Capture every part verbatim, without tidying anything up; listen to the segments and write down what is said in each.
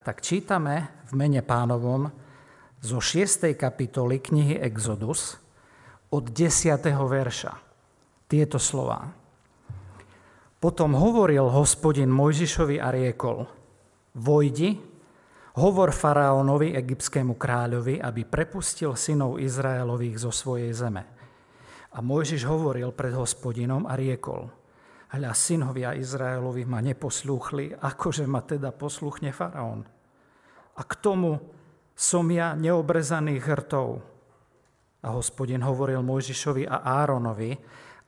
Tak čítame v mene Pánovom zo šiestej kapitoly knihy Exodus od desiateho verša tieto slová. Potom hovoril Hospodin Mojžišovi a riekol: Vojdi, hovor faraónovi, egyptskému kráľovi, aby prepustil synov Izraelových zo svojej zeme. A Mojžiš hovoril pred Hospodinom a riekol: Hľa, synovia Izraelovi ma neposlúchli, akože ma teda posluchne faraón. A k tomu som ja neobrezaných hrtov. A Hospodin hovoril Mojžišovi a Áronovi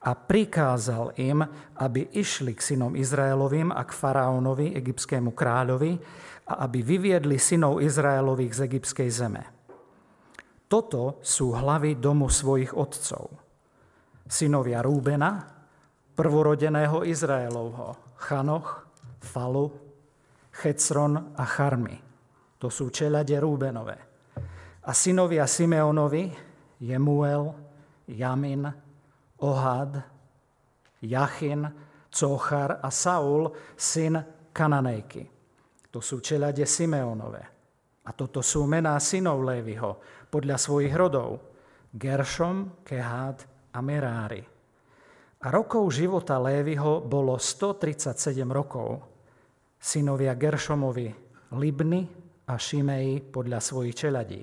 a prikázal im, aby išli k synom Izraelovým a k faraónovi, egyptskému kráľovi, a aby vyviedli synov Izraelových z egyptskej zeme. Toto sú hlavy domu svojich otcov. Synovia Rúbena, prvorodeného Izraelovho, Chanoch, Falu, Chetron a Charmi. To sú čeľade Rúbenové. A synovia Simeónovi, Jemuel, Jamin, Ohad, Jachin, Couchar a Saul, syn Kananejky. To sú čeľade Simeónové. A toto sú mená synov Léviho podľa svojich rodov: Geršom, Kehad a Merári. A rokov života Léviho bolo stotridsaťsedem rokov. Synovia Geršomovi Libny a Šimej podľa svojich čeladí.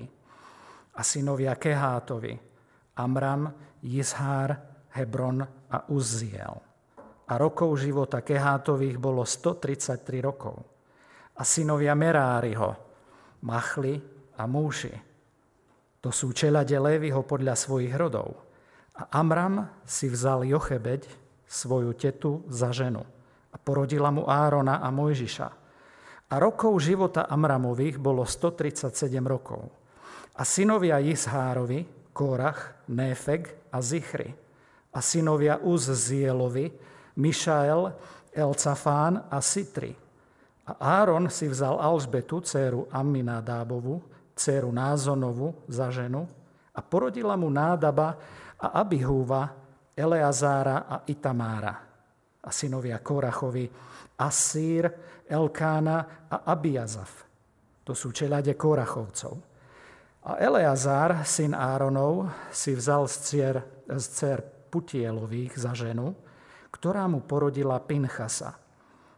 A synovia Kehátovi Amram, Jishár, Hebron a Uziel. A rokov života Kehátových bolo stotridsaťtri rokov. A synovia Meráriho Machli a Múši. To sú čelade Léviho podľa svojich rodov. A Amram si vzal Jochebeď, svoju tetu, za ženu a porodila mu Árona a Mojžiša. A rokov života Amramových bolo stotridsaťsedem rokov. A synovia Jishárovi, Korach, Néfeg a Zichri. A synovia Uzzielovi, Mišael, Elcafán a Sitri. A Áron si vzal Alžbetu, dceru Amminadábovu, dceru Názonovu, za ženu a porodila mu Nádaba a Abihúva, Eleazára a Itamára. A synovia Korachovi Asír, Elkána a Abiazaf. To sú čelade Korachovcov. A Eleazár, syn Áronov, si vzal z dcer, z dcer Putielových za ženu, ktorá mu porodila Pinchasa.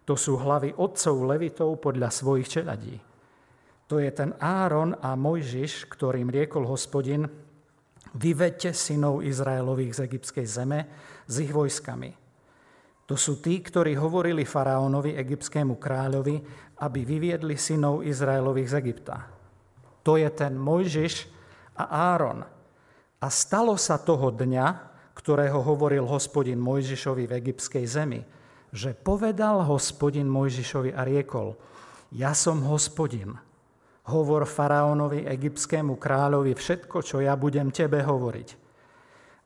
To sú hlavy otcov Levitov podľa svojich čeladí. To je ten Áron a Mojžiš, ktorým riekol Hospodin: Vyvedte synov Izraelových z egyptskej zeme s ich vojskami. To sú tí, ktorí hovorili faraónovi, egyptskému kráľovi, aby vyviedli synov Izraelových z Egypta. To je ten Mojžiš a Áron. A stalo sa toho dňa, ktorého hovoril Hospodin Mojžišovi v egyptskej zemi, že povedal Hospodin Mojžišovi a riekol: Ja som Hospodin. Hovor faraónovi, egyptskému kráľovi všetko, čo ja budem tebe hovoriť.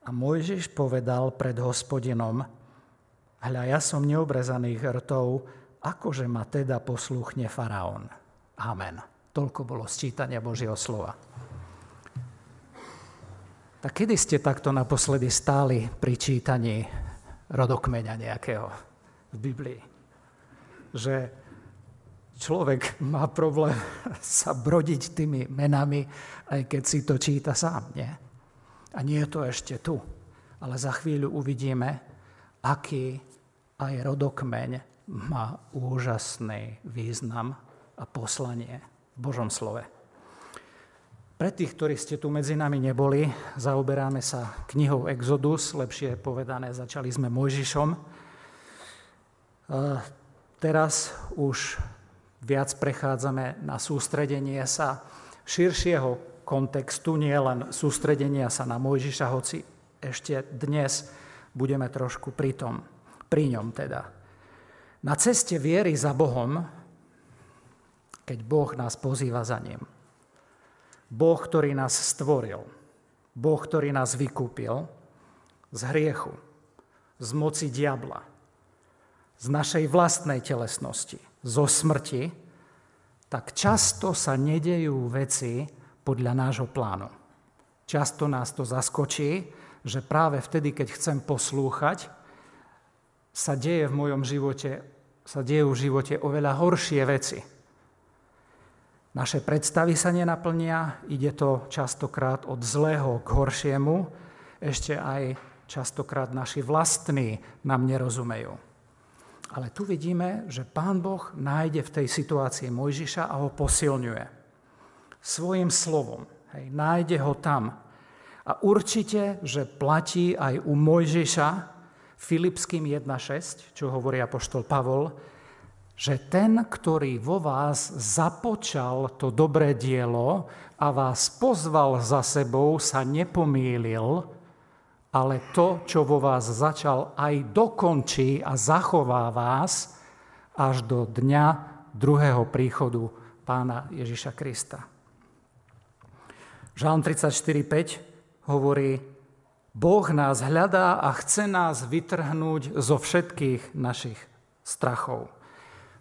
A Mojžiš povedal pred Hospodinom: Hľa, ja som neobrezaných hrtov, akože ma teda poslúchne faraón. Amen. Toľko bolo sčítania Božieho slova. Tak kedy ste takto naposledy stáli pri čítaní rodokmeňa nejakého v Biblii? Že človek má problém sa brodiť tými menami, aj keď si to číta sám, nie? A nie je to ešte tu. Ale za chvíľu uvidíme, aký aj rodokmeň má úžasný význam a poslanie v Božom slove. Pre tých, ktorí ste tu medzi nami neboli, zaoberáme sa knihou Exodus, lepšie povedané, začali sme Mojžišom. Teraz už viac prechádzame na sústredenie sa širšieho kontextu, nie len sústredenia sa na Mojžiša, hoci ešte dnes budeme trošku pri tom, pri ňom teda. Na ceste viery za Bohom, keď Boh nás pozýva za ním. Boh, ktorý nás stvoril. Boh, ktorý nás vykúpil z hriechu, z moci diabla, z našej vlastnej telesnosti, zo smrti, tak často sa nedejú veci podľa nášho plánu. Často nás to zaskočí, že práve vtedy, keď chcem poslúchať, sa deje v mojom živote, sa dejú v živote oveľa horšie veci. Naše predstavy sa nenaplnia, ide to častokrát od zlého k horšiemu, ešte aj častokrát naši vlastní nám nerozumejú. Ale tu vidíme, že Pán Boh nájde v tej situácii Mojžiša a ho posilňuje. Svojím slovom, hej, nájde ho tam. A určite, že platí aj u Mojžiša, Filipským jedna šesť, čo hovorí apoštol Pavol, že ten, ktorý vo vás započal to dobré dielo a vás pozval za sebou, sa nepomýlil, ale to, čo vo vás začal, aj dokončí a zachová vás až do dňa druhého príchodu Pána Ježiša Krista. Žalm tridsaťštyri päť hovorí: Boh nás hľadá a chce nás vytrhnúť zo všetkých našich strachov.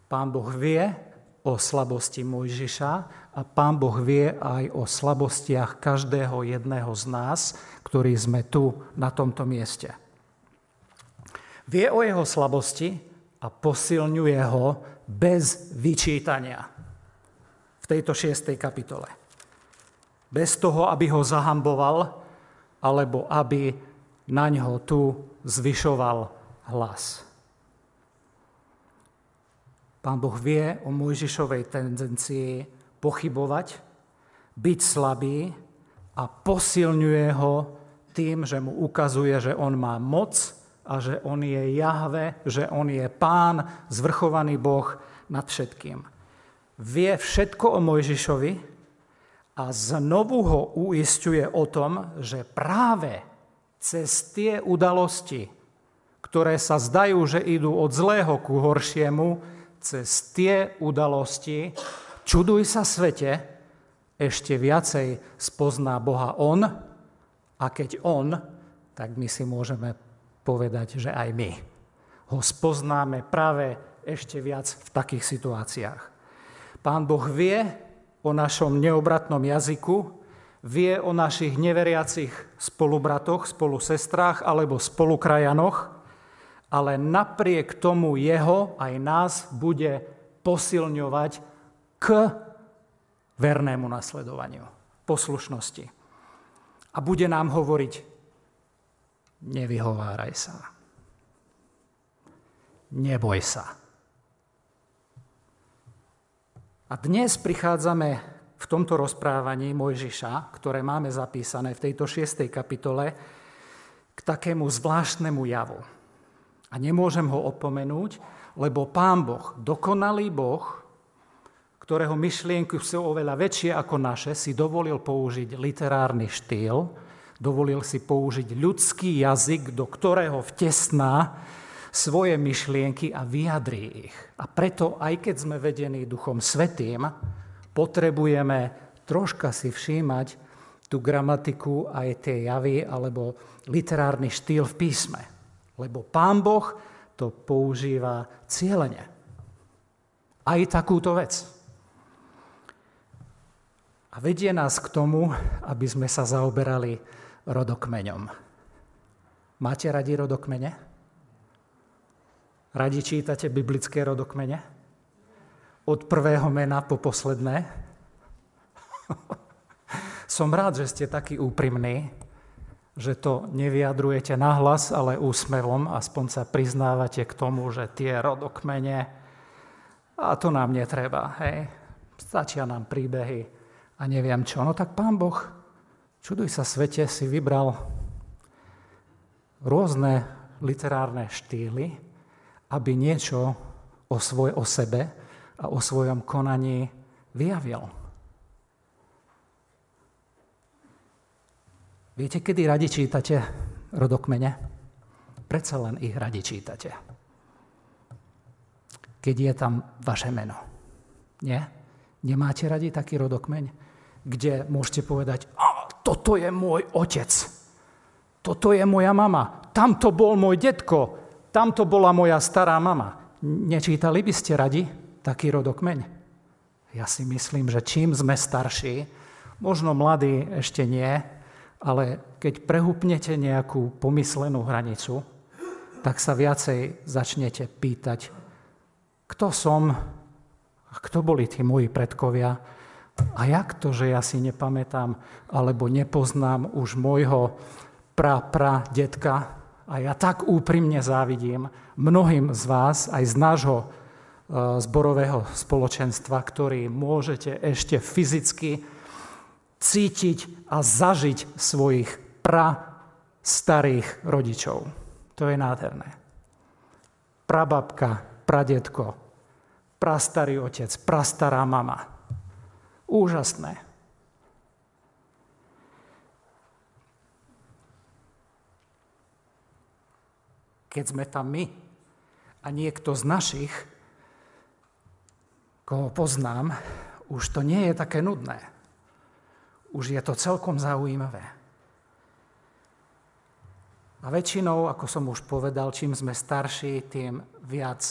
Pán Boh vie o slabosti Mojžiša a Pán Boh vie aj o slabostiach každého jedného z nás, ktorí sme tu na tomto mieste. Vie o jeho slabosti a posilňuje ho bez vyčítania v tejto šiestej kapitole. Bez toho, aby ho zahamboval alebo aby naňho tu zvyšoval hlas. Pán Boh vie o Mojžišovej tendencii pochybovať, byť slabý a posilňuje ho tým, že mu ukazuje, že on má moc a že on je Jahve, že on je Pán, zvrchovaný Boh nad všetkým. Vie všetko o Mojžišovi a znovu ho uisťuje o tom, že práve cez tie udalosti, ktoré sa zdajú, že idú od zlého ku horšiemu, cez tie udalosti, čuduj sa svete, ešte viacej spozná Boha on, a keď on, tak my si môžeme povedať, že aj my ho spoznáme práve ešte viac v takých situáciách. Pán Boh vie o našom neobratnom jazyku, vie o našich neveriacich spolubratoch, spolusestrách alebo spolukrajanoch, ale napriek tomu jeho aj nás bude posilňovať k vernému nasledovaniu, poslušnosti. A bude nám hovoriť, nevyhováraj sa, neboj sa. A dnes prichádzame v tomto rozprávaní Mojžiša, ktoré máme zapísané v tejto šiestej kapitole, k takému zvláštnemu javu. A nemôžem ho opomenúť, lebo Pán Boh, dokonalý Boh, ktorého myšlienky sú oveľa väčšie ako naše, si dovolil použiť literárny štýl, dovolil si použiť ľudský jazyk, do ktorého vtesná svoje myšlienky a vyjadrí ich. A preto, aj keď sme vedení Duchom Svätým, potrebujeme troška si všímať tú gramatiku, aj tie javy, alebo literárny štýl v písme. Lebo Pán Boh to používa cielene. Aj takúto vec. A vedie nás k tomu, aby sme sa zaoberali rodokmeňom. Máte radi rodokmene? Radi čítate biblické rodokmene? Od prvého mena po posledné? Som rád, že ste takí úprimní, že to nevyjadrujete nahlas, ale úsmevom, aspoň sa priznávate k tomu, že tie rodokmene, a to nám netreba, hej. Stačia nám príbehy a neviem čo. No tak Pán Boh, čuduj sa svete, si vybral rôzne literárne štýly, aby niečo o, svoj, o sebe a o svojom konaní vyjavil. Viete, kedy radi čítate rodokmene? Predsa len ich radi čítate. Keď je tam vaše meno. Nie? Nemáte radi taký rodokmeň, kde môžete povedať, a toto je môj otec, toto je moja mama, tamto bol môj detko, tamto bola moja stará mama. Nečítali by ste radi taký rodokmeň? Ja si myslím, že čím sme starší, možno mladí ešte nie, ale keď prehúpnete nejakú pomyslenú hranicu, tak sa viacej začnete pýtať, kto som, kto boli tí moji predkovia A jak to, že ja si nepamätám alebo nepoznám už môjho pra-pra-detka? A ja tak úprimne závidím mnohým z vás, aj z nášho zborového spoločenstva, ktorý môžete ešte fyzicky cítiť a zažiť svojich pra-starých rodičov. To je nádherné. Prababka, pradetko, prastarý otec, prastará mama. Úžasné. Keď sme tam my a niekto z našich, koho poznám, už to nie je také nudné. Už je to celkom zaujímavé. A väčšinou, ako som už povedal, čím sme starší, tým viac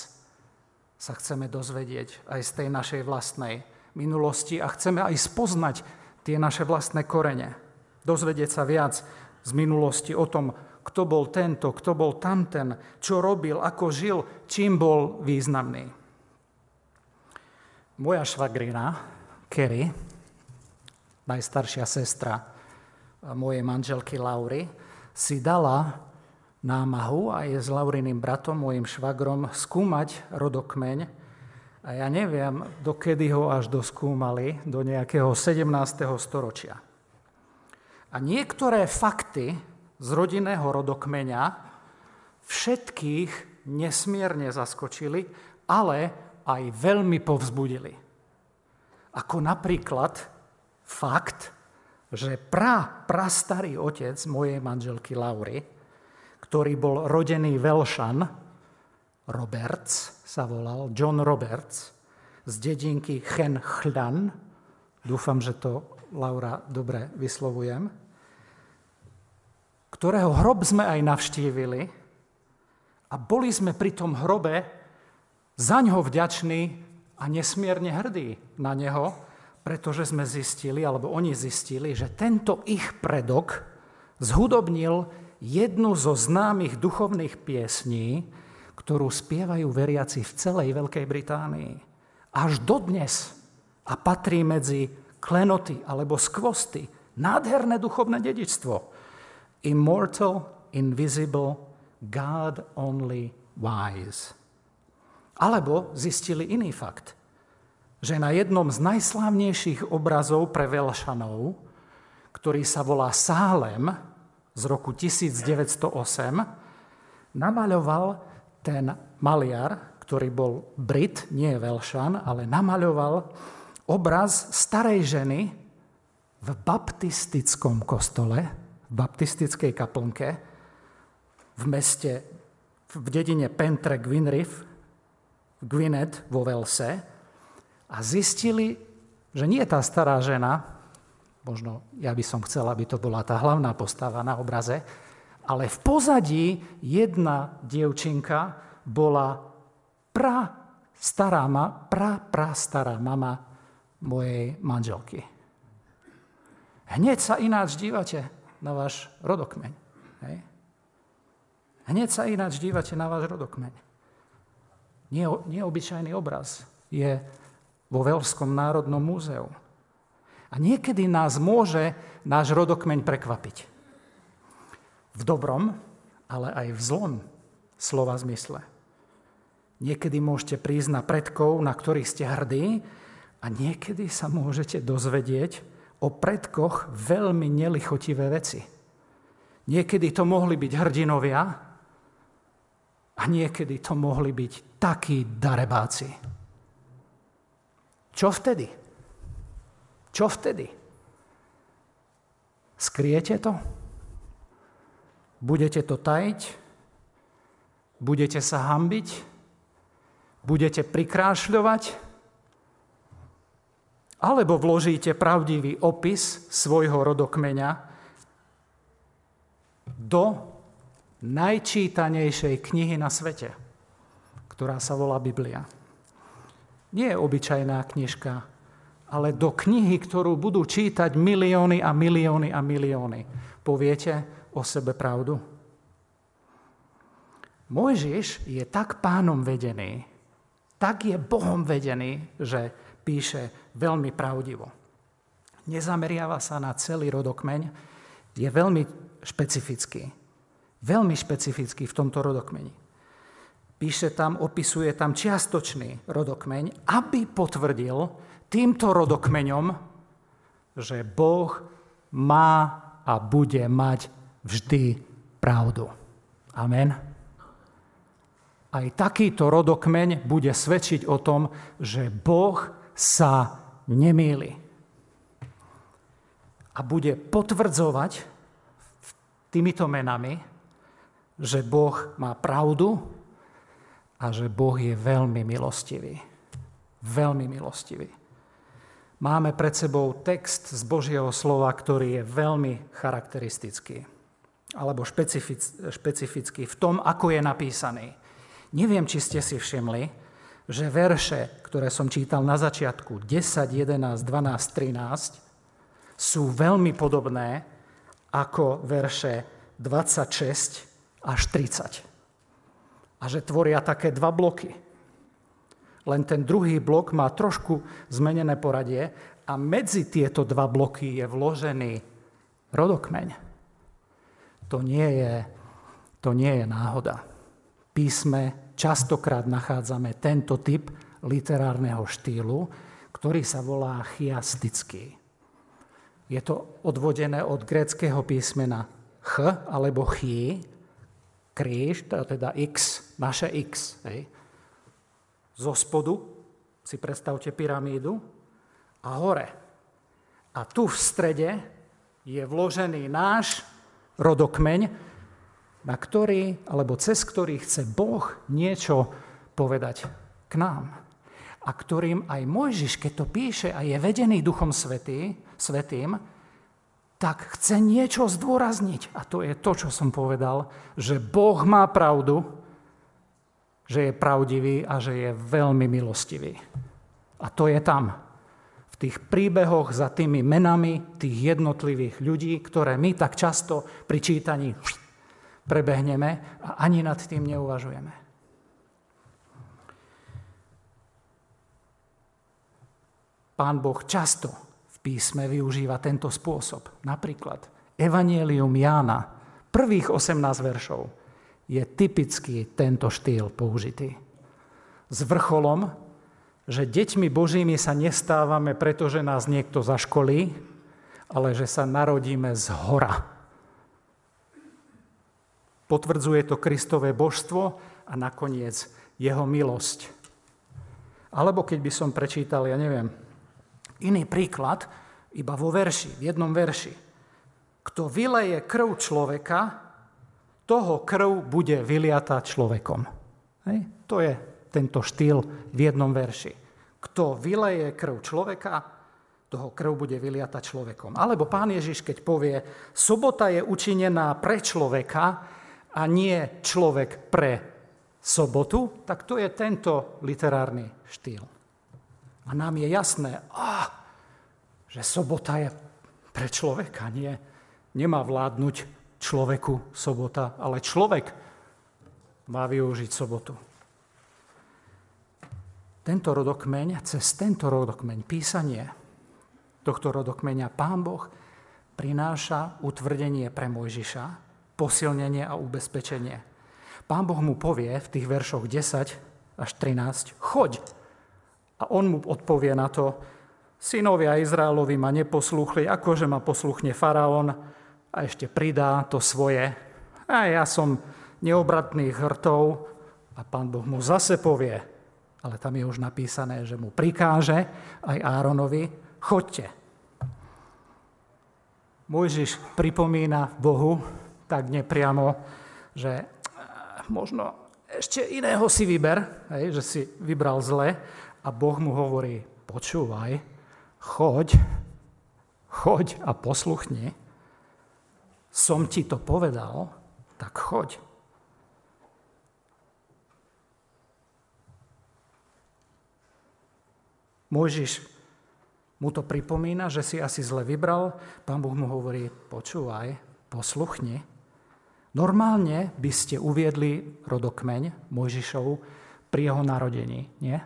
sa chceme dozvedieť aj z tej našej vlastnej minulosti a chceme aj spoznať tie naše vlastné korene. Dozvedieť sa viac z minulosti o tom, kto bol tento, kto bol tamten, čo robil, ako žil, čím bol významný. Moja švagrina, Kerry, najstaršia sestra mojej manželky Laury, si dala námahu a je s Lauriným bratom, mojim švagrom, skúmať rodokmeň. A ja neviem, dokedy ho až doskúmali, do nejakého sedemnásteho storočia. A niektoré fakty z rodinného rodokmeňa všetkých nesmierne zaskočili, ale aj veľmi povzbudili. Ako napríklad fakt, že pra, prastarý otec mojej manželky Laury, ktorý bol rodený Velšan, Roberts sa volal, John Roberts, z dedinky Chenchlan, dúfam, že to, Laura, dobre vyslovujem, ktorého hrob sme aj navštívili a boli sme pri tom hrobe zaňho vďační a nesmierne hrdí na neho, pretože sme zistili, alebo oni zistili, že tento ich predok zhudobnil jednu zo známych duchovných piesní, ktorú spievajú veriaci v celej Veľkej Británii. Až dodnes a patrí medzi klenoty alebo skvosty. Nádherné duchovné dedičstvo. Immortal, invisible, God only wise. Alebo zistili iný fakt, že na jednom z najslávnejších obrazov pre Velšanov, ktorý sa volá Sálem z roku tisíc deväťsto osem, namaľoval ten maliar, ktorý bol Brit, nie Velšan, ale namaľoval obraz starej ženy v baptistickom kostole, v baptistickej kaplnke v meste, v dedine Pentre Gwynrif, Gwynedd vo Velse a zistili, že nie tá stará žena, možno ja by som chcel, aby to bola tá hlavná postava na obraze, ale v pozadí jedna dievčinka bola pra stará, pra, pra stará mama mojej manželky. Hneď sa ináč dívate na váš rodokmeň. Hej. Hneď sa ináč dívate na váš rodokmeň. Nie, neobyčajný obraz je vo Velskom národnom múzeu. A niekedy nás môže náš rodokmeň prekvapiť. V dobrom, ale aj v zlom slova zmysle. Niekedy môžete prísť na predkov, na ktorých ste hrdí, a niekedy sa môžete dozvedieť o predkoch veľmi nelichotivé veci. Niekedy to mohli byť hrdinovia a niekedy to mohli byť takí darebáci. Čo vtedy? Čo vtedy? Skryjete to? Budete to tajiť? Budete sa hanbiť? Budete prikrášľovať? Alebo vložíte pravdivý opis svojho rodokmeňa do najčítanejšej knihy na svete, ktorá sa volá Biblia. Nie je obyčajná knižka, ale do knihy, ktorú budú čítať milióny a milióny a milióny. Poviete o sebe pravdu? Mojžiš je tak pánom vedený, tak je Bohom vedený, že píše veľmi pravdivo. nezameriava sa na celý rodokmeň, je veľmi špecifický. Veľmi špecifický v tomto rodokmeni. Píše tam, opisuje tam čiastočný rodokmeň, aby potvrdil týmto rodokmeňom, že Boh má a bude mať vždy pravdu. Amen. Aj takýto rodokmeň bude svedčiť o tom, že Boh sa nemýli. A bude potvrdzovať týmito menami, že Boh má pravdu a že Boh je veľmi milostivý. Veľmi milostivý. Máme pred sebou text z Božieho slova, ktorý je veľmi charakteristický alebo špecifický v tom, ako je napísaný. Neviem, či ste si všimli, že verše, ktoré som čítal na začiatku, desať, jedenásť, dvanásť, trinásť, sú veľmi podobné ako verše dvadsaťšesť až tridsať. A že tvoria také dva bloky. Len ten druhý blok má trošku zmenené poradie a medzi tieto dva bloky je vložený rodokmeň. To nie je, to nie je náhoda. V písme častokrát nachádzame tento typ literárneho štýlu, ktorý sa volá chiastický. Je to odvodené od gréckeho písmena ch alebo chi, kríž, teda x, naše x. Hej. Zo spodu si predstavte pyramídu a hore. A tu v strede je vložený náš rodokmeň, na ktorý, alebo cez ktorý chce Boh niečo povedať k nám. A ktorým aj Mojžiš, keď to píše a je vedený Duchom Svätý, Svätým, tak chce niečo zdôrazniť. A to je to, čo som povedal, že Boh má pravdu, že je pravdivý a že je veľmi milostivý. A to je tam, v tých príbehoch za tými menami tých jednotlivých ľudí, ktoré my tak často pri čítaní prebehneme a ani nad tým neuvažujeme. Pán Boh často v písme využíva tento spôsob. Napríklad Evangelium Jána, prvých osemnásť veršov, je typický tento štýl použitý. S vrcholom, že deťmi Božími sa nestávame, pretože nás niekto zaškolí, ale že sa narodíme z hora. Potvrdzuje to Kristové božstvo a nakoniec jeho milosť. Alebo keď by som prečítal, ja neviem, iný príklad, iba vo verši, v jednom verši. Kto vyleje krv človeka, toho krv bude vyliatá človekom. Hej? To je tento štýl v jednom verši. Kto vyleje krv človeka, toho krv bude vyliatá človekom. Alebo Pán Ježiš, keď povie, sobota je učinená pre človeka a nie človek pre sobotu, tak to je tento literárny štýl. A nám je jasné, á, že sobota je pre človeka. Nie, nemá vládnuť človeku sobota, ale človek má využiť sobotu. Tento rodokmeň, cez tento rodokmeň, písanie tohto rodokmeňa Pán Boh prináša utvrdenie pre Mojžiša, posilnenie a ubezpečenie. Pán Boh mu povie v tých veršoch desať až trinásť, choď. A on mu odpovie na to, synovia Izraelovi ma neposlúchli, akože ma posluchne Faraón a ešte pridá to svoje. A ja som neobratných hrtov a Pán Boh mu zase povie, ale tam je už napísané, že mu prikáže aj Áronovi, choďte. Mojžiš pripomína Bohu tak nepriamo, že možno ešte iného si vyber, hej, že si vybral zle. A Boh mu hovorí, počúvaj, choď, choď a posluchni. Som ti to povedal, tak choď. Mojžiš mu to pripomína, že si asi zle vybral. Pán Boh mu hovorí, počúvaj, posluchni. Normálne by ste uviedli rodokmeň Mojžišov pri jeho narodení, nie?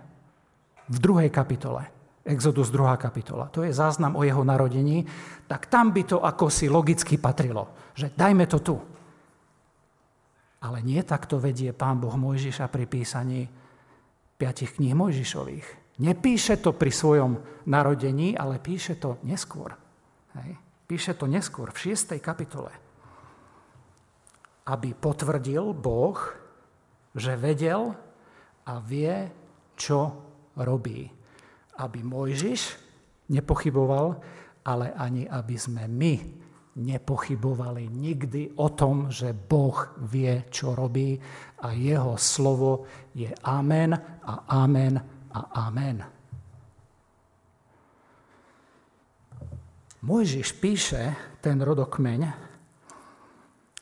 V druhej kapitole Exodus druhá kapitola, to je záznam o jeho narodení, tak tam by to akosi logicky patrilo, že dajme to tu. Ale nie takto vedie Pán Boh Mojžiša pri písaní piatich kníh Mojžišových. Nepíše to pri svojom narodení, ale píše to neskôr. Hej. Píše to neskôr, v šiestej kapitole. Aby potvrdil Boh, že vedel a vie, čo robí. Aby Mojžiš nepochyboval, ale ani aby sme my nepochybovali nikdy o tom, že Boh vie, čo robí a jeho slovo je amen a amen a amen. Mojžiš píše ten rodokmeň,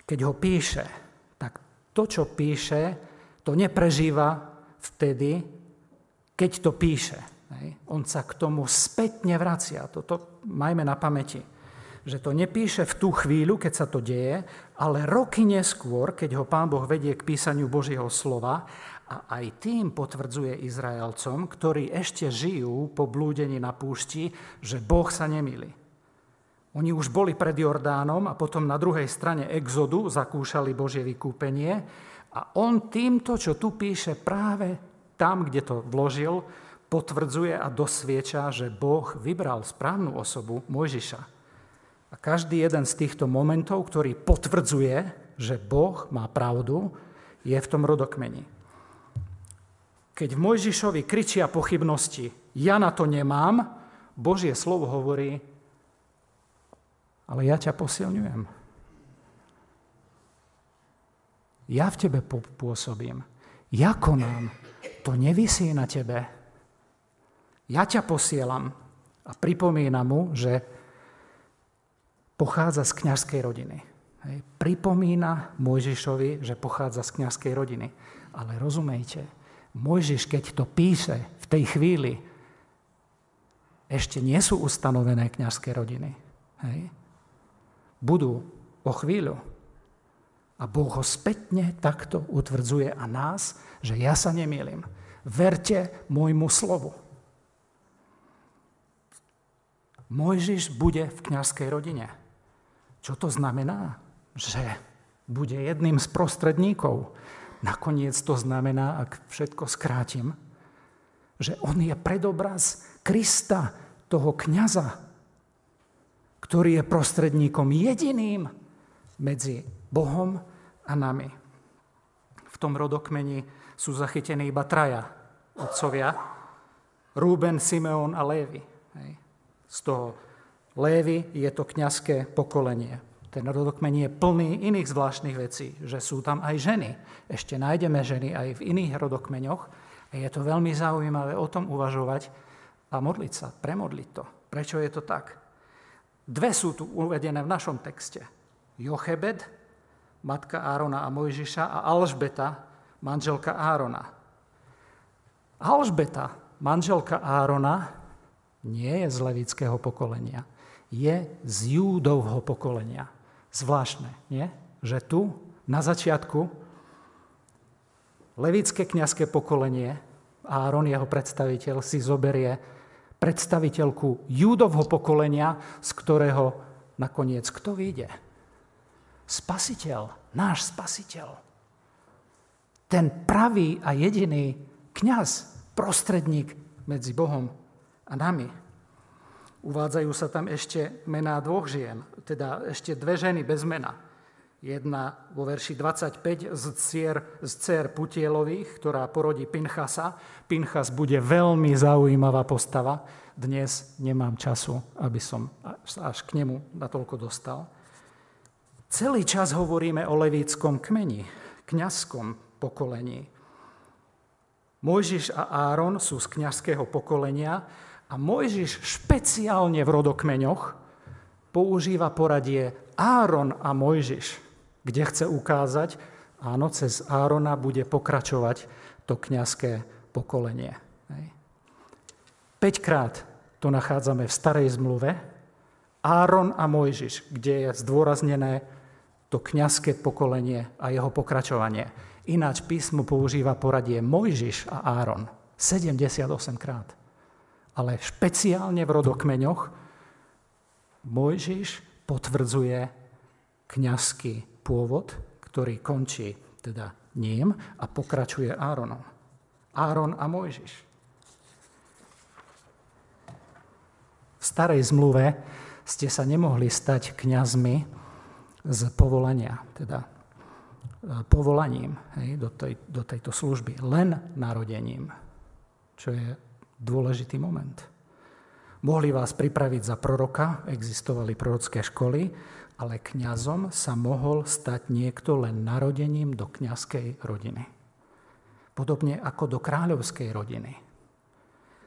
keď ho píše, tak to, čo píše, to neprežíva vtedy, keď to píše. On sa k tomu spätne vracia. Toto majme na pamäti. Že to nepíše v tú chvíľu, keď sa to deje, ale roky neskôr, keď ho Pán Boh vedie k písaniu Božieho slova a aj tým potvrdzuje Izraelcom, ktorí ešte žijú po blúdení na púšti, že Boh sa nemýli. Oni už boli pred Jordánom a potom na druhej strane Exodu zakúšali Božie vykúpenie a on týmto, čo tu píše práve tam, kde to vložil, potvrdzuje a dosvieča, že Boh vybral správnu osobu Mojžiša. A každý jeden z týchto momentov, ktorý potvrdzuje, že Boh má pravdu, je v tom rodokmeni. Keď v Mojžišovi kričia pochybnosti, ja na to nemám, Božie slovo hovorí, ale ja ťa posilňujem. Ja v tebe pôsobím. Ja konám. To nevisí na tebe. Ja ťa posielam. A pripomínam mu, že pochádza z kňazskej rodiny. Hej. Pripomína Mojžišovi, že pochádza z kňazskej rodiny. Ale rozumejte, Mojžiš, keď to píše v tej chvíli, ešte nie sú ustanovené kňazské rodiny. Hej. Budú o chvíľu. A Boh ho spätne takto utvrdzuje a nás, že ja sa nemýlim. Verte môjmu slovu. Mojžiš bude v kňazskej rodine. Čo to znamená? Že bude jedným z prostredníkov. Nakoniec to znamená, ak všetko skrátim, že on je predobraz Krista, toho kňaza, ktorý je prostredníkom jediným medzi Bohom a nami. V tom rodokmeni sú zachytení iba traja otcovia, Rúben, Simeón a Lévi. Hej. Z toho Lévi je to kňazské pokolenie. Ten rodokmeň je plný iných zvláštnych vecí, že sú tam aj ženy. Ešte nájdeme ženy aj v iných rodokmeňoch a je to veľmi zaujímavé o tom uvažovať a modliť sa, premodliť to. Prečo je to tak? Dve sú tu uvedené v našom texte. Jochebed, matka Árona a Mojžiša a Alžbeta, manželka Árona. Alžbeta, manželka Árona, nie je z levického pokolenia. Je z Júdovho pokolenia. Zvláštne, nie? Že tu, na začiatku, levické kňazské pokolenie, Áron, jeho predstaviteľ, si zoberie predstaviteľku Júdovho pokolenia, z ktorého nakoniec kto vyjde? Spasiteľ, náš spasiteľ. Ten pravý a jediný kňaz, prostredník medzi Bohom a nami. Uvádzajú sa tam ešte mená dvoch žien, teda ešte dve ženy bez mena. Jedna vo verši dvadsaťpäť z dcier, z dcer Putielových, ktorá porodí Pinchasa. Pinchas bude veľmi zaujímavá postava. Dnes nemám času, aby som až k nemu natoľko dostal. Celý čas hovoríme o levíckom kmeni, kňazskom pokolení. Mojžiš a Áron sú z kňazského pokolenia, a Mojžiš špeciálne v rodokmeňoch používa poradie Áron a Mojžiš, kde chce ukázať, áno, cez Árona bude pokračovať to kňazské pokolenie. Päťkrát to nachádzame v Starej zmluve. Áron a Mojžiš, kde je zdôraznené to kňazské pokolenie a jeho pokračovanie. Ináč písmo používa poradie Mojžiš a Áron sedemdesiatosem krát. ale špeciálne v rodokmeňoch, Mojžiš potvrdzuje kňazský pôvod, ktorý končí teda ním a pokračuje Áronom. Áron a Mojžiš. V starej zmluve ste sa nemohli stať kňazmi z povolania, teda povolaním, hej, do, tej, do tejto služby, len narodením, čo je dôležitý moment. Mohli vás pripraviť za proroka, existovali prorocké školy, ale kňazom sa mohol stať niekto len narodením do kňazskej rodiny. Podobne ako do kráľovskej rodiny.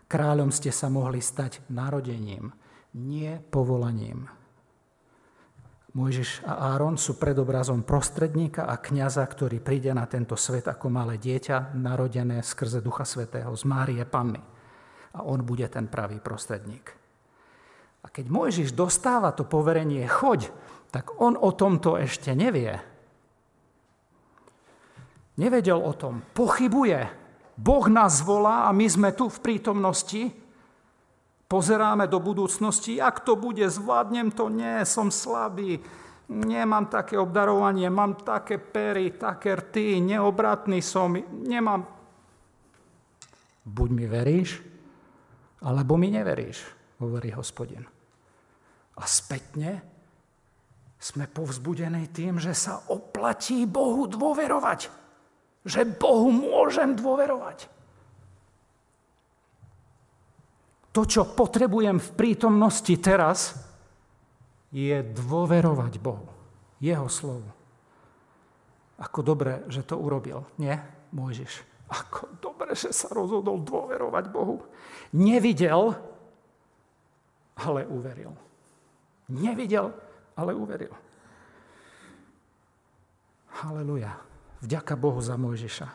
Kráľom ste sa mohli stať narodením, nie povolaním. Mojžiš a Áron sú predobrazom prostredníka a kňaza, ktorý príde na tento svet ako malé dieťa, narodené skrze Ducha Svätého z Márie Panny. A on bude ten pravý prostredník. A keď Mojžiš dostáva to poverenie choď, tak on o tomto ešte nevie. Nevedel o tom, pochybuje. Boh nás volá a my sme tu v prítomnosti. Pozeráme do budúcnosti, ak to bude, zvládnem to, nie, som slabý, nemám také obdarovanie, mám také pery, také rty, neobratný som, nemám. Buď mi veríš, alebo mi neveríš, hovorí Hospodin. A spätne sme povzbudení tým, že sa oplatí Bohu dôverovať, že Bohu môžem dôverovať. To, čo potrebujem v prítomnosti teraz, je dôverovať Bohu, jeho slovu. Ako dobre, že to urobil, nie, Mojžiš? Ako dobre, že sa rozhodol dôverovať Bohu. Nevidel, ale uveril. Nevidel, ale uveril. Haleluja. Vďaka Bohu za Mojžiša.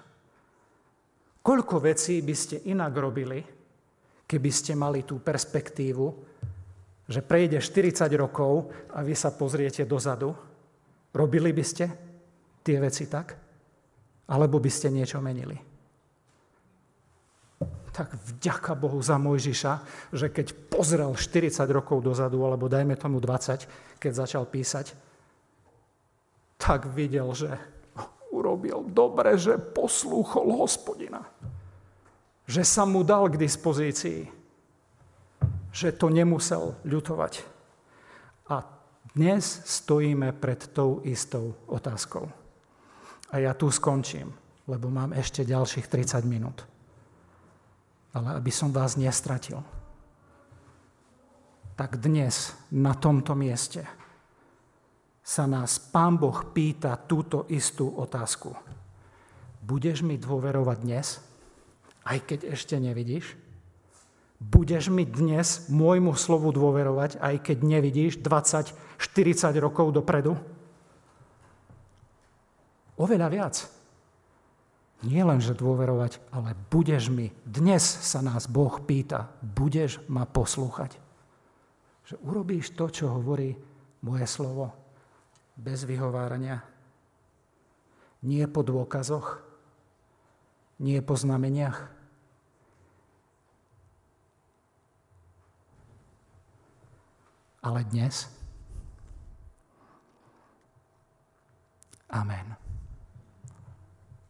Koľko vecí by ste inak robili, keby ste mali tú perspektívu, že prejde štyridsať rokov a vy sa pozriete dozadu, robili by ste tie veci tak? Alebo by ste niečo menili? Tak vďaka Bohu za Mojžiša, že keď pozrel štyridsať rokov dozadu, alebo dajme tomu dvadsať, keď začal písať, tak videl, že urobil dobre, že poslúchol Hospodina. Že sa mu dal k dispozícii, že to nemusel ľutovať. A dnes stojíme pred tou istou otázkou. A ja tu skončím, lebo mám ešte ďalších tridsať minút. Ale aby som vás nestratil, tak dnes na tomto mieste sa nás Pán Boh pýta túto istú otázku. Budeš mi dôverovať dnes? Aj keď ešte nevidíš? Budeš mi dnes môjmu slovu dôverovať, aj keď nevidíš dvadsať, štyridsať rokov dopredu? Oveľa viac. Nie len, že dôverovať, ale budeš mi. Dnes sa nás Boh pýta, budeš ma poslúchať? Že urobíš to, čo hovorí moje slovo, bez vyhovárania, nie po dôkazoch, nie po znameniach. Ale dnes. Amen.